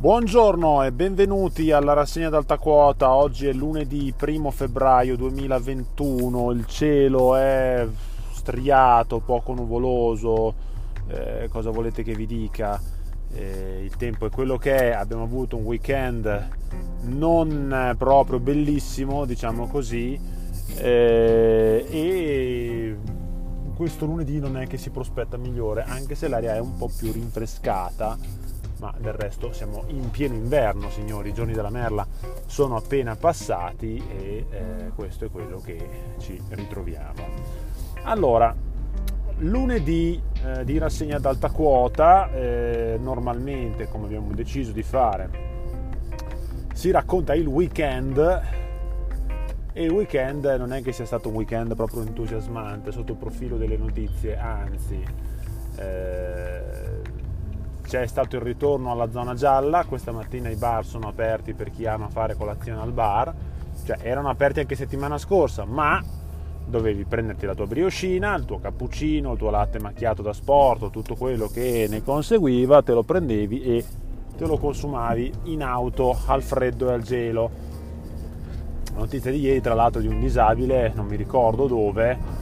Buongiorno e benvenuti alla rassegna d'alta quota. Oggi è lunedì 1 febbraio 2021, il cielo è striato, poco nuvoloso, cosa volete che vi dica? Il tempo è quello che è, abbiamo avuto un weekend non proprio bellissimo, diciamo così, e questo lunedì non è che si prospetta migliore, anche se l'aria è un po' più rinfrescata. Ma del resto siamo in pieno inverno, signori, i giorni della merla sono appena passati e questo è quello che ci ritroviamo. Allora, lunedì di rassegna ad alta quota, normalmente, come abbiamo deciso di fare, si racconta il weekend, e il weekend non è che sia stato un weekend proprio entusiasmante sotto il profilo delle notizie, anzi, c'è stato il ritorno alla zona gialla. Questa mattina i bar sono aperti per chi ama fare colazione al bar, cioè erano aperti anche settimana scorsa, ma dovevi prenderti la tua brioscina, il tuo cappuccino, il tuo latte macchiato da sport, tutto quello che ne conseguiva, te lo prendevi e te lo consumavi in auto al freddo e al gelo. La notizia di ieri, tra l'altro, di un disabile, non mi ricordo dove,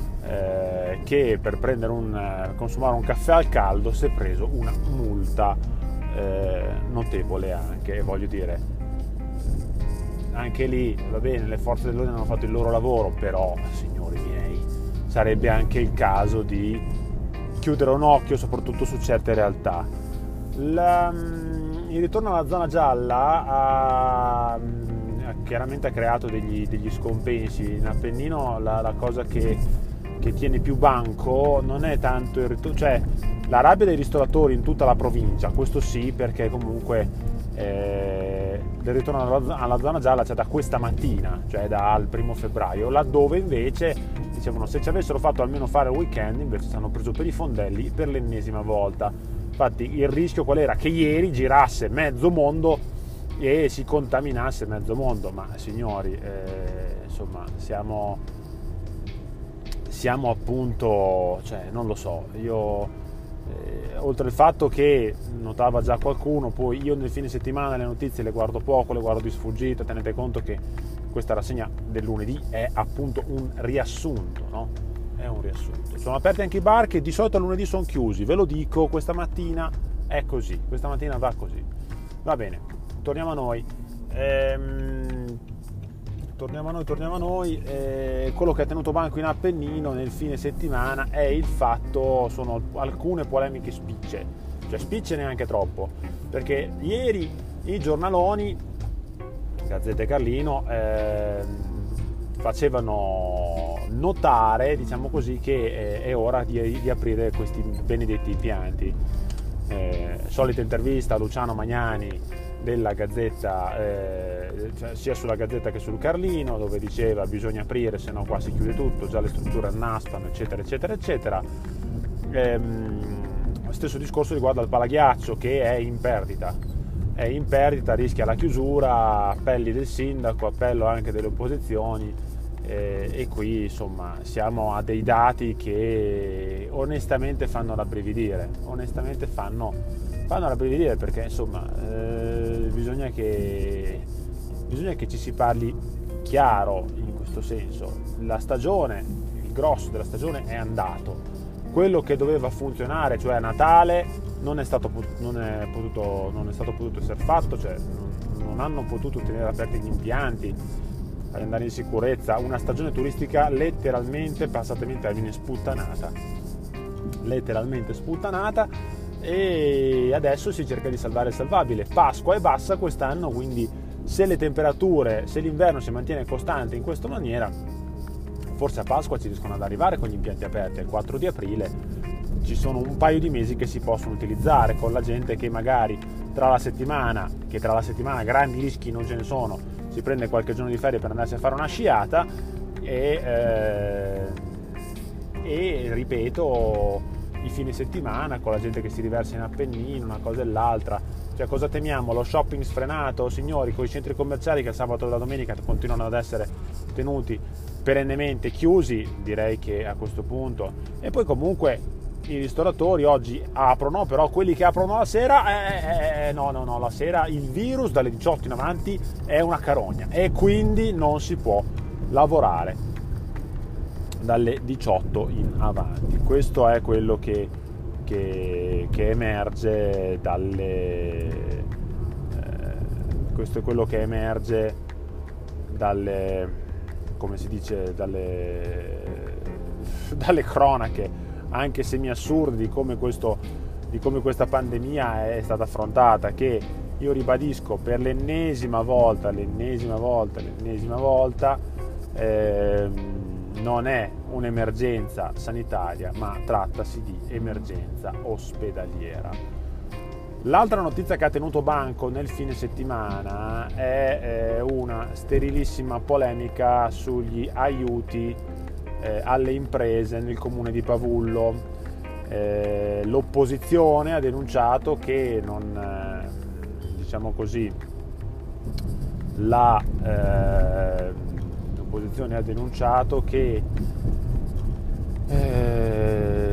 che per prendere consumare un caffè al caldo si è preso una multa notevole anche, e voglio dire, anche lì va bene, le forze dell'ordine hanno fatto il loro lavoro, però, signori miei, sarebbe anche il caso di chiudere un occhio soprattutto su certe realtà. Il ritorno alla zona gialla chiaramente ha creato degli scompensi in Appennino. La cosa che tiene più banco non è tanto il ritorno, cioè la rabbia dei ristoratori in tutta la provincia, questo sì, perché comunque il ritorno alla zona gialla c'è da questa mattina, cioè dal 1 febbraio, laddove invece dicevano se ci avessero fatto almeno fare il weekend, invece ci hanno preso per i fondelli per l'ennesima volta. Infatti il rischio qual era? Che ieri girasse mezzo mondo e si contaminasse mezzo mondo. Ma signori, insomma, siamo appunto, cioè non lo so, io oltre al fatto che notava già qualcuno, poi io nel fine settimana le notizie le guardo poco, le guardo di sfuggita. Tenete conto che questa rassegna del lunedì è appunto un riassunto, no? È un riassunto. Sono aperti anche i bar che di solito lunedì sono chiusi, ve lo dico, questa mattina è così, questa mattina va così. Va bene, torniamo a noi, torniamo a noi. Quello che ha tenuto banco in Appennino nel fine settimana è il fatto, sono alcune polemiche spicce, cioè spicce neanche troppo, perché ieri i giornaloni, Gazzetta e Carlino, facevano notare, diciamo così, che è ora di aprire questi benedetti impianti. Solita intervista a Luciano Magnani della Gazzetta, sia sulla Gazzetta che sul Carlino, dove diceva bisogna aprire, se no qua si chiude tutto, già le strutture annaspano, eccetera eccetera eccetera. Stesso discorso riguarda il palaghiaccio, che è in perdita, rischia la chiusura, appelli del sindaco, appello anche delle opposizioni, e qui insomma siamo a dei dati che onestamente fanno rabbrividire, perché insomma bisogna che ci si parli chiaro in questo senso. La stagione, il grosso della stagione è andato, quello che doveva funzionare, cioè a Natale, non è stato potuto essere fatto, cioè non hanno potuto tenere aperti gli impianti per andare in sicurezza, una stagione turistica letteralmente, passatemi il termine, sputtanata. E adesso si cerca di salvare il salvabile. Pasqua è bassa quest'anno, quindi se l'inverno si mantiene costante in questa maniera, forse a Pasqua ci riescono ad arrivare con gli impianti aperti. Il 4 di aprile ci sono un paio di mesi che si possono utilizzare, con la gente che magari tra la settimana grandi rischi non ce ne sono, si prende qualche giorno di ferie per andarsi a fare una sciata e ripeto, i fine settimana con la gente che si riversa in Appennino, una cosa e l'altra. Cioè, cosa temiamo? Lo shopping sfrenato, signori, con i centri commerciali che il sabato e la domenica continuano ad essere tenuti perennemente chiusi, direi che a questo punto. E poi comunque i ristoratori oggi aprono, però quelli che aprono la sera, no, la sera il virus dalle 18 in avanti è una carogna e quindi non si può lavorare dalle 18 in avanti. Questo è quello che emerge questo è quello che emerge dalle cronache, anche semi-assurdi, di come questa pandemia è stata affrontata, che io ribadisco per l'ennesima volta non è un'emergenza sanitaria, ma trattasi di emergenza ospedaliera. L'altra notizia che ha tenuto banco nel fine settimana è una sterilissima polemica sugli aiuti alle imprese nel comune di Pavullo. L'opposizione ha denunciato che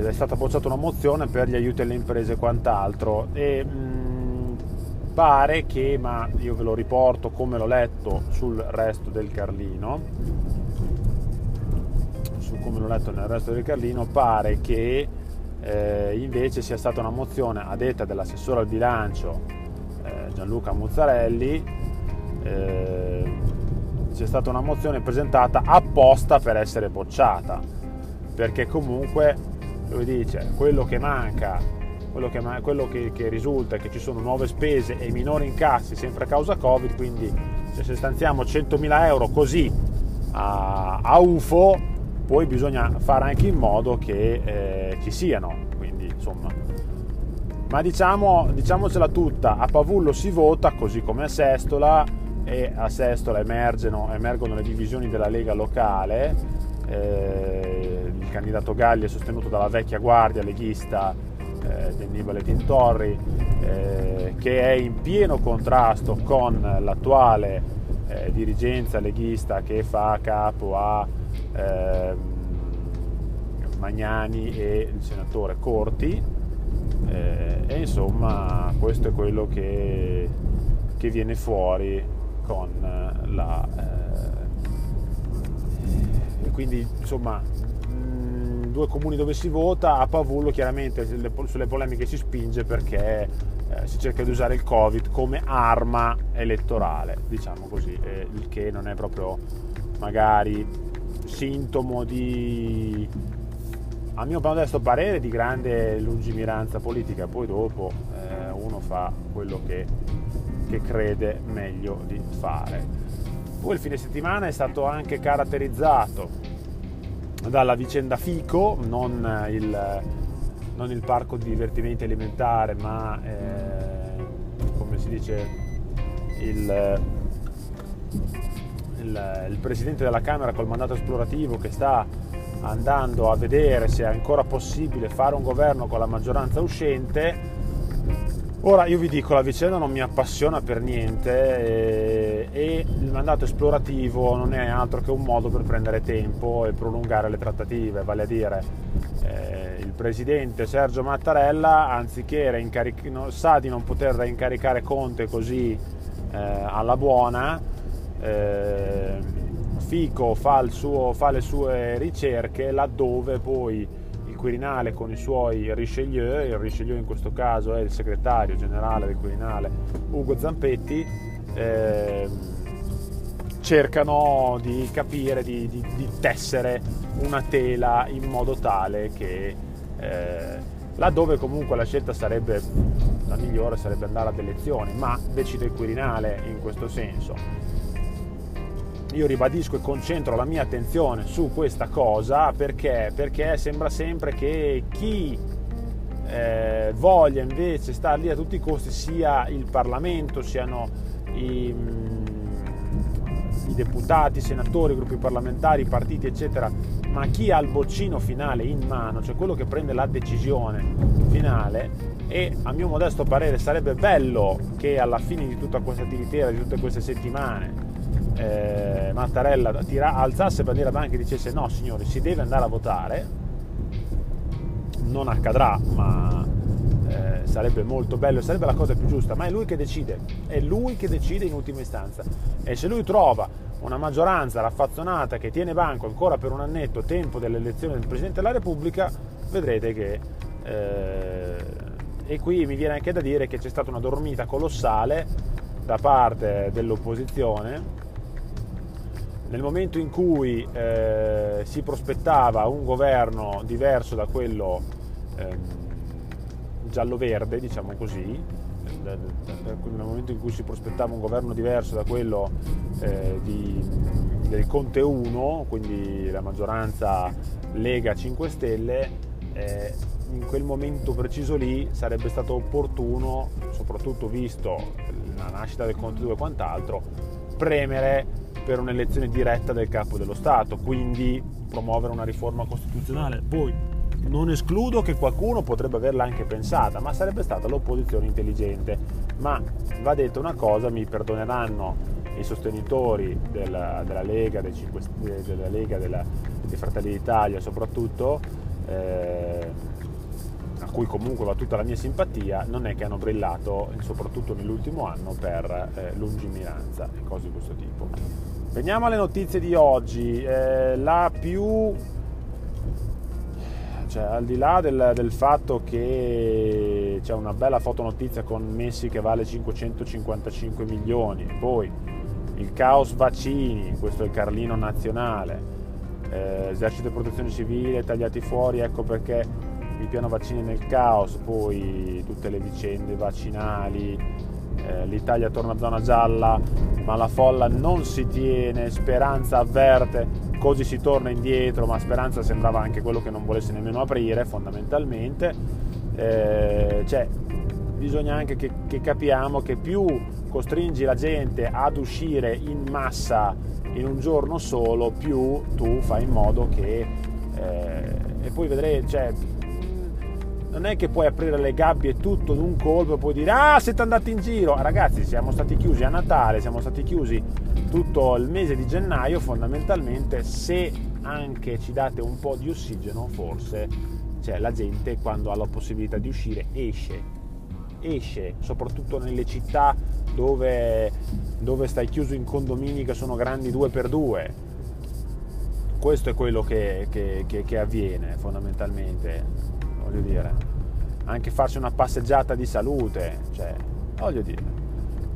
è stata bocciata una mozione per gli aiuti alle imprese e quant'altro, e pare che, ma io ve lo riporto come l'ho letto nel resto del Carlino, pare che invece sia stata una mozione a detta dell'assessore al bilancio Gianluca Mozzarelli, c'è stata una mozione presentata apposta per essere bocciata, perché comunque lui dice quello che risulta è che ci sono nuove spese e minori incassi sempre a causa Covid, quindi se stanziamo 100.000 euro così a UFO, poi bisogna fare anche in modo che ci siano, quindi insomma. Ma diciamocela tutta, a Pavullo si vota così come a Sestola, e a Sestola emergono le divisioni della Lega locale. Il candidato Galli è sostenuto dalla vecchia guardia leghista di Annibale Pintorri, che è in pieno contrasto con l'attuale dirigenza leghista che fa capo a Magnani e il senatore Corti, e insomma questo è quello che viene fuori con la quindi insomma due comuni dove si vota. A Pavullo chiaramente sulle polemiche si spinge perché si cerca di usare il Covid come arma elettorale, diciamo così, il che non è proprio magari sintomo di, a mio modesto parere, di grande lungimiranza politica. Poi dopo uno fa quello che crede meglio di fare. Poi il fine settimana è stato anche caratterizzato dalla vicenda Fico, non il parco di divertimenti alimentare, ma il presidente della Camera col mandato esplorativo che sta andando a vedere se è ancora possibile fare un governo con la maggioranza uscente. Ora io vi dico, la vicenda non mi appassiona per niente, e il mandato esplorativo non è altro che un modo per prendere tempo e prolungare le trattative, vale a dire il presidente Sergio Mattarella, anziché sa di non poter incaricare Conte così alla buona, Fico fa le sue ricerche laddove poi il Quirinale con i suoi Richelieu, il Richelieu in questo caso è il segretario generale del Quirinale Ugo Zampetti, cercano di capire, di tessere una tela in modo tale che laddove comunque la scelta sarebbe la migliore, sarebbe andare ad elezioni, ma decide il Quirinale in questo senso. Io ribadisco e concentro la mia attenzione su questa cosa perché sembra sempre che chi voglia invece star lì a tutti i costi sia il Parlamento, siano i deputati, i senatori, i gruppi parlamentari, i partiti eccetera, ma chi ha il boccino finale in mano, cioè quello che prende la decisione finale. E a mio modesto parere sarebbe bello che alla fine di tutta questa tiritera, di tutte queste settimane, Mattarella alzasse bandiera bianca e dicesse no signori, si deve andare a votare, non accadrà, ma sarebbe molto bello, sarebbe la cosa più giusta, ma è lui che decide, in ultima istanza, e se lui trova una maggioranza raffazzonata che tiene banco ancora per un annetto, tempo dell'elezione del Presidente della Repubblica, vedrete che e qui mi viene anche da dire che c'è stata una dormita colossale da parte dell'opposizione nel momento in cui si prospettava un governo diverso da quello giallo-verde, diciamo così, nel momento in cui si prospettava un governo diverso da quello del Conte 1, quindi la maggioranza Lega 5 Stelle, in quel momento preciso lì sarebbe stato opportuno, soprattutto visto la nascita del Conte 2 e quant'altro, premere per un'elezione diretta del capo dello Stato, quindi promuovere una riforma costituzionale. Poi non escludo che qualcuno potrebbe averla anche pensata, ma sarebbe stata l'opposizione intelligente. Ma va detto una cosa, mi perdoneranno i sostenitori della Lega, dei 5 Stelle, della Lega, dei Fratelli d'Italia soprattutto, a cui comunque va tutta la mia simpatia, non è che hanno brillato, soprattutto nell'ultimo anno, per lungimiranza e cose di questo tipo. Veniamo alle notizie di oggi. La più, cioè, al di là del fatto che c'è una bella fotonotizia con Messi che vale 555 milioni, poi il caos vaccini, questo è il Carlino nazionale, esercito e protezione civile tagliati fuori, ecco perché il piano vaccini nel caos, poi tutte le vicende vaccinali, l'Italia torna a zona gialla ma la folla non si tiene, Speranza avverte, così si torna indietro, ma Speranza sembrava anche quello che non volesse nemmeno aprire fondamentalmente, cioè bisogna anche che capiamo che più costringi la gente ad uscire in massa in un giorno solo, più tu fai in modo che e poi vedrei, cioè non è che puoi aprire le gabbie tutto d'un colpo e poi dire ah, siete andati in giro, ragazzi, siamo stati chiusi a Natale, siamo stati chiusi tutto il mese di gennaio fondamentalmente. Se anche ci date un po' di ossigeno, forse, cioè, la gente quando ha la possibilità di uscire esce, soprattutto nelle città dove stai chiuso in condomini che sono grandi 2x2. Questo è quello che avviene fondamentalmente. Voglio dire, anche farsi una passeggiata di salute, cioè, voglio dire,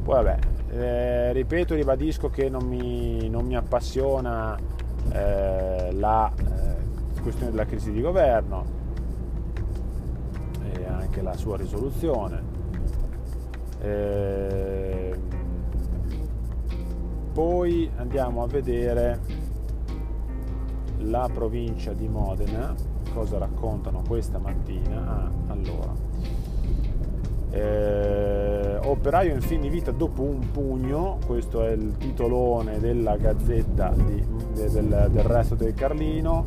poi vabbè, ripeto e ribadisco che non mi appassiona la questione della crisi di governo e anche la sua risoluzione, poi andiamo a vedere la provincia di Modena, cosa raccontano questa mattina. Operaio in fin di vita dopo un pugno, questo è il titolone della Gazzetta del Resto del Carlino,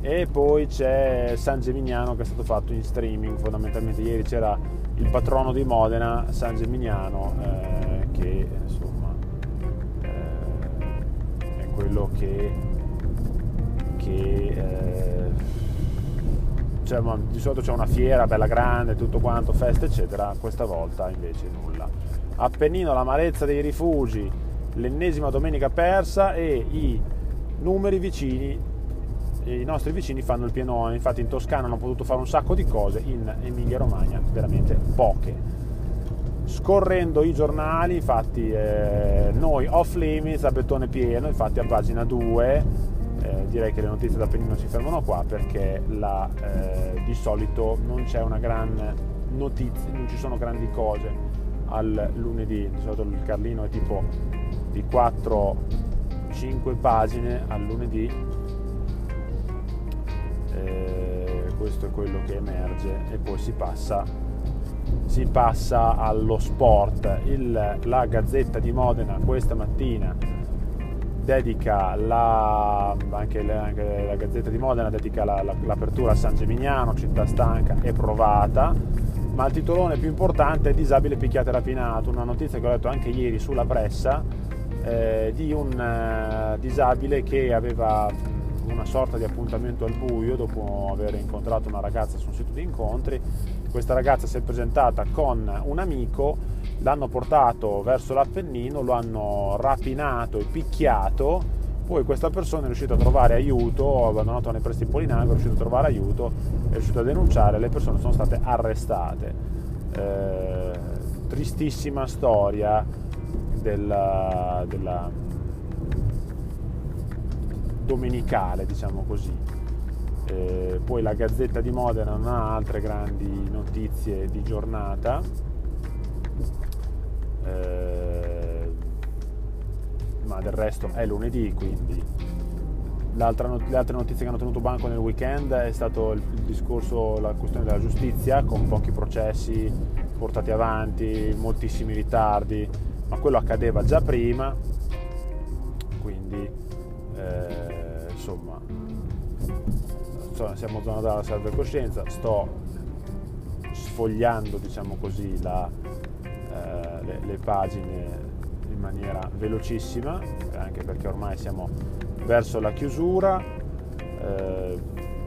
e poi c'è San Gimignano che è stato fatto in streaming fondamentalmente. Ieri c'era il patrono di Modena, San Gimignano, che insomma è quello che cioè, di solito c'è una fiera bella grande, tutto quanto, feste eccetera, questa volta invece nulla. Appennino, l'amarezza dei rifugi, l'ennesima domenica persa e i numeri vicini, i nostri vicini fanno il pienone. Infatti in Toscana hanno potuto fare un sacco di cose, in Emilia Romagna veramente poche. Scorrendo i giornali, infatti noi off limits a bettone pieno, infatti a pagina 2 direi che le notizie da Pennino si fermano qua, perché di solito non c'è una gran notizia, non ci sono grandi cose al lunedì. Di solito il Carlino è tipo di 4-5 pagine al lunedì, questo è quello che emerge, e poi si passa allo sport. La Gazzetta di Modena questa mattina dedica anche la Gazzetta di Modena dedica l'apertura a San Gimignano, città stanca e provata, ma il titolone più importante è disabile picchiato e rapinato, una notizia che ho letto anche ieri sulla Pressa, di un disabile che aveva una sorta di appuntamento al buio dopo aver incontrato una ragazza su un sito di incontri. Questa ragazza si è presentata con un amico, l'hanno portato verso l'Appennino, lo hanno rapinato e picchiato. Poi questa persona è riuscita a trovare aiuto, abbandonato nei pressi di Polinago, è riuscita a trovare aiuto, è riuscita a denunciare, le persone sono state arrestate. Tristissima storia della domenicale, diciamo così. Poi la Gazzetta di Modena non ha altre grandi notizie di giornata. Ma del resto è lunedì, quindi le altre notizie che hanno tenuto banco nel weekend è stato il discorso, la questione della giustizia, con pochi processi portati avanti, moltissimi ritardi, ma quello accadeva già prima, quindi insomma siamo zona della salve coscienza. Sto sfogliando, diciamo così, le pagine in maniera velocissima, anche perché ormai siamo verso la chiusura.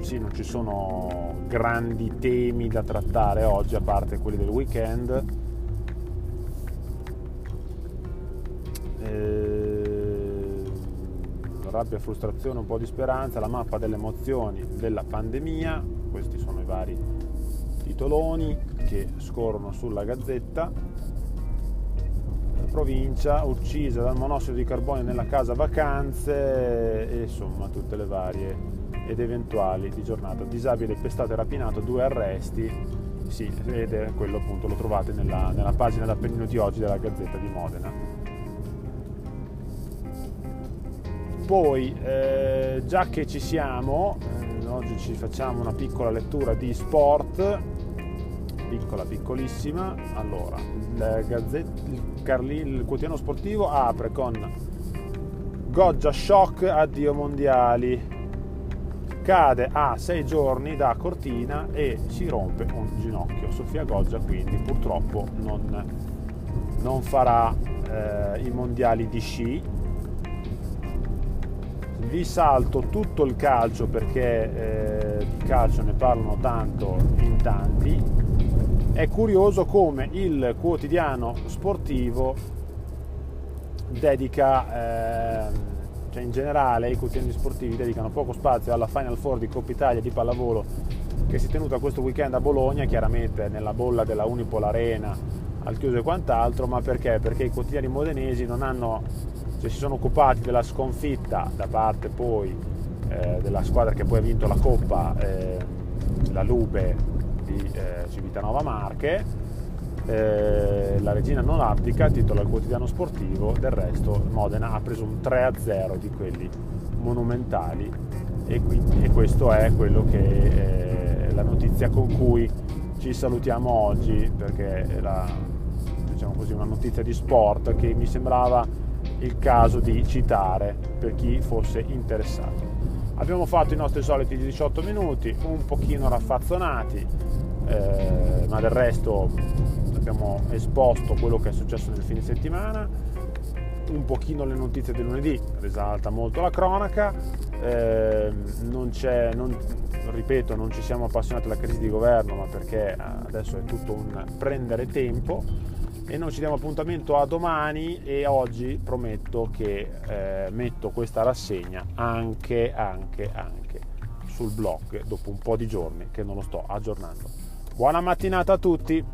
Sì, non ci sono grandi temi da trattare oggi, a parte quelli del weekend. Rabbia, frustrazione, un po' di speranza, la mappa delle emozioni della pandemia, questi sono i vari titoloni che scorrono sulla Gazzetta. Provincia, uccisa dal monossido di carbonio nella casa vacanze, e insomma tutte le varie ed eventuali di giornata. Disabile pestato e rapinato, 2 arresti, sì, ed è quello appunto, lo trovate nella pagina d'Appennino di oggi della Gazzetta di Modena. Poi già che ci siamo, oggi ci facciamo una piccola lettura di sport, piccolissima. Allora, il quotidiano sportivo apre con Goggia shock, addio mondiali, cade a 6 giorni da Cortina e si rompe un ginocchio. Sofia Goggia quindi purtroppo non farà i mondiali di sci. Vi salto tutto il calcio perché di calcio ne parlano tanto in tanti. È curioso come il quotidiano sportivo dedica, cioè in generale i quotidiani sportivi dedicano poco spazio alla Final Four di Coppa Italia di pallavolo che si è tenuta questo weekend a Bologna, chiaramente nella bolla della Unipol Arena al chiuso e quant'altro. Ma perché? Perché i quotidiani modenesi non hanno, cioè si sono occupati della sconfitta da parte poi della squadra che poi ha vinto la Coppa, la Lube di Civitanova Marche. La regina non abdica, titola il quotidiano sportivo. Del resto Modena ha preso un 3-0 di quelli monumentali, e questo è quello che è la notizia con cui ci salutiamo oggi, perché era, diciamo così, una notizia di sport che mi sembrava il caso di citare per chi fosse interessato. Abbiamo fatto i nostri soliti 18 minuti, un pochino raffazzonati, ma del resto abbiamo esposto quello che è successo nel fine settimana, un pochino le notizie del lunedì, risalta molto la cronaca, ripeto, non ci siamo appassionati alla crisi di governo, ma perché adesso è tutto un prendere tempo, e noi ci diamo appuntamento a domani. E oggi prometto che metto questa rassegna anche sul blog dopo un po' di giorni che non lo sto aggiornando. Buona mattinata a tutti.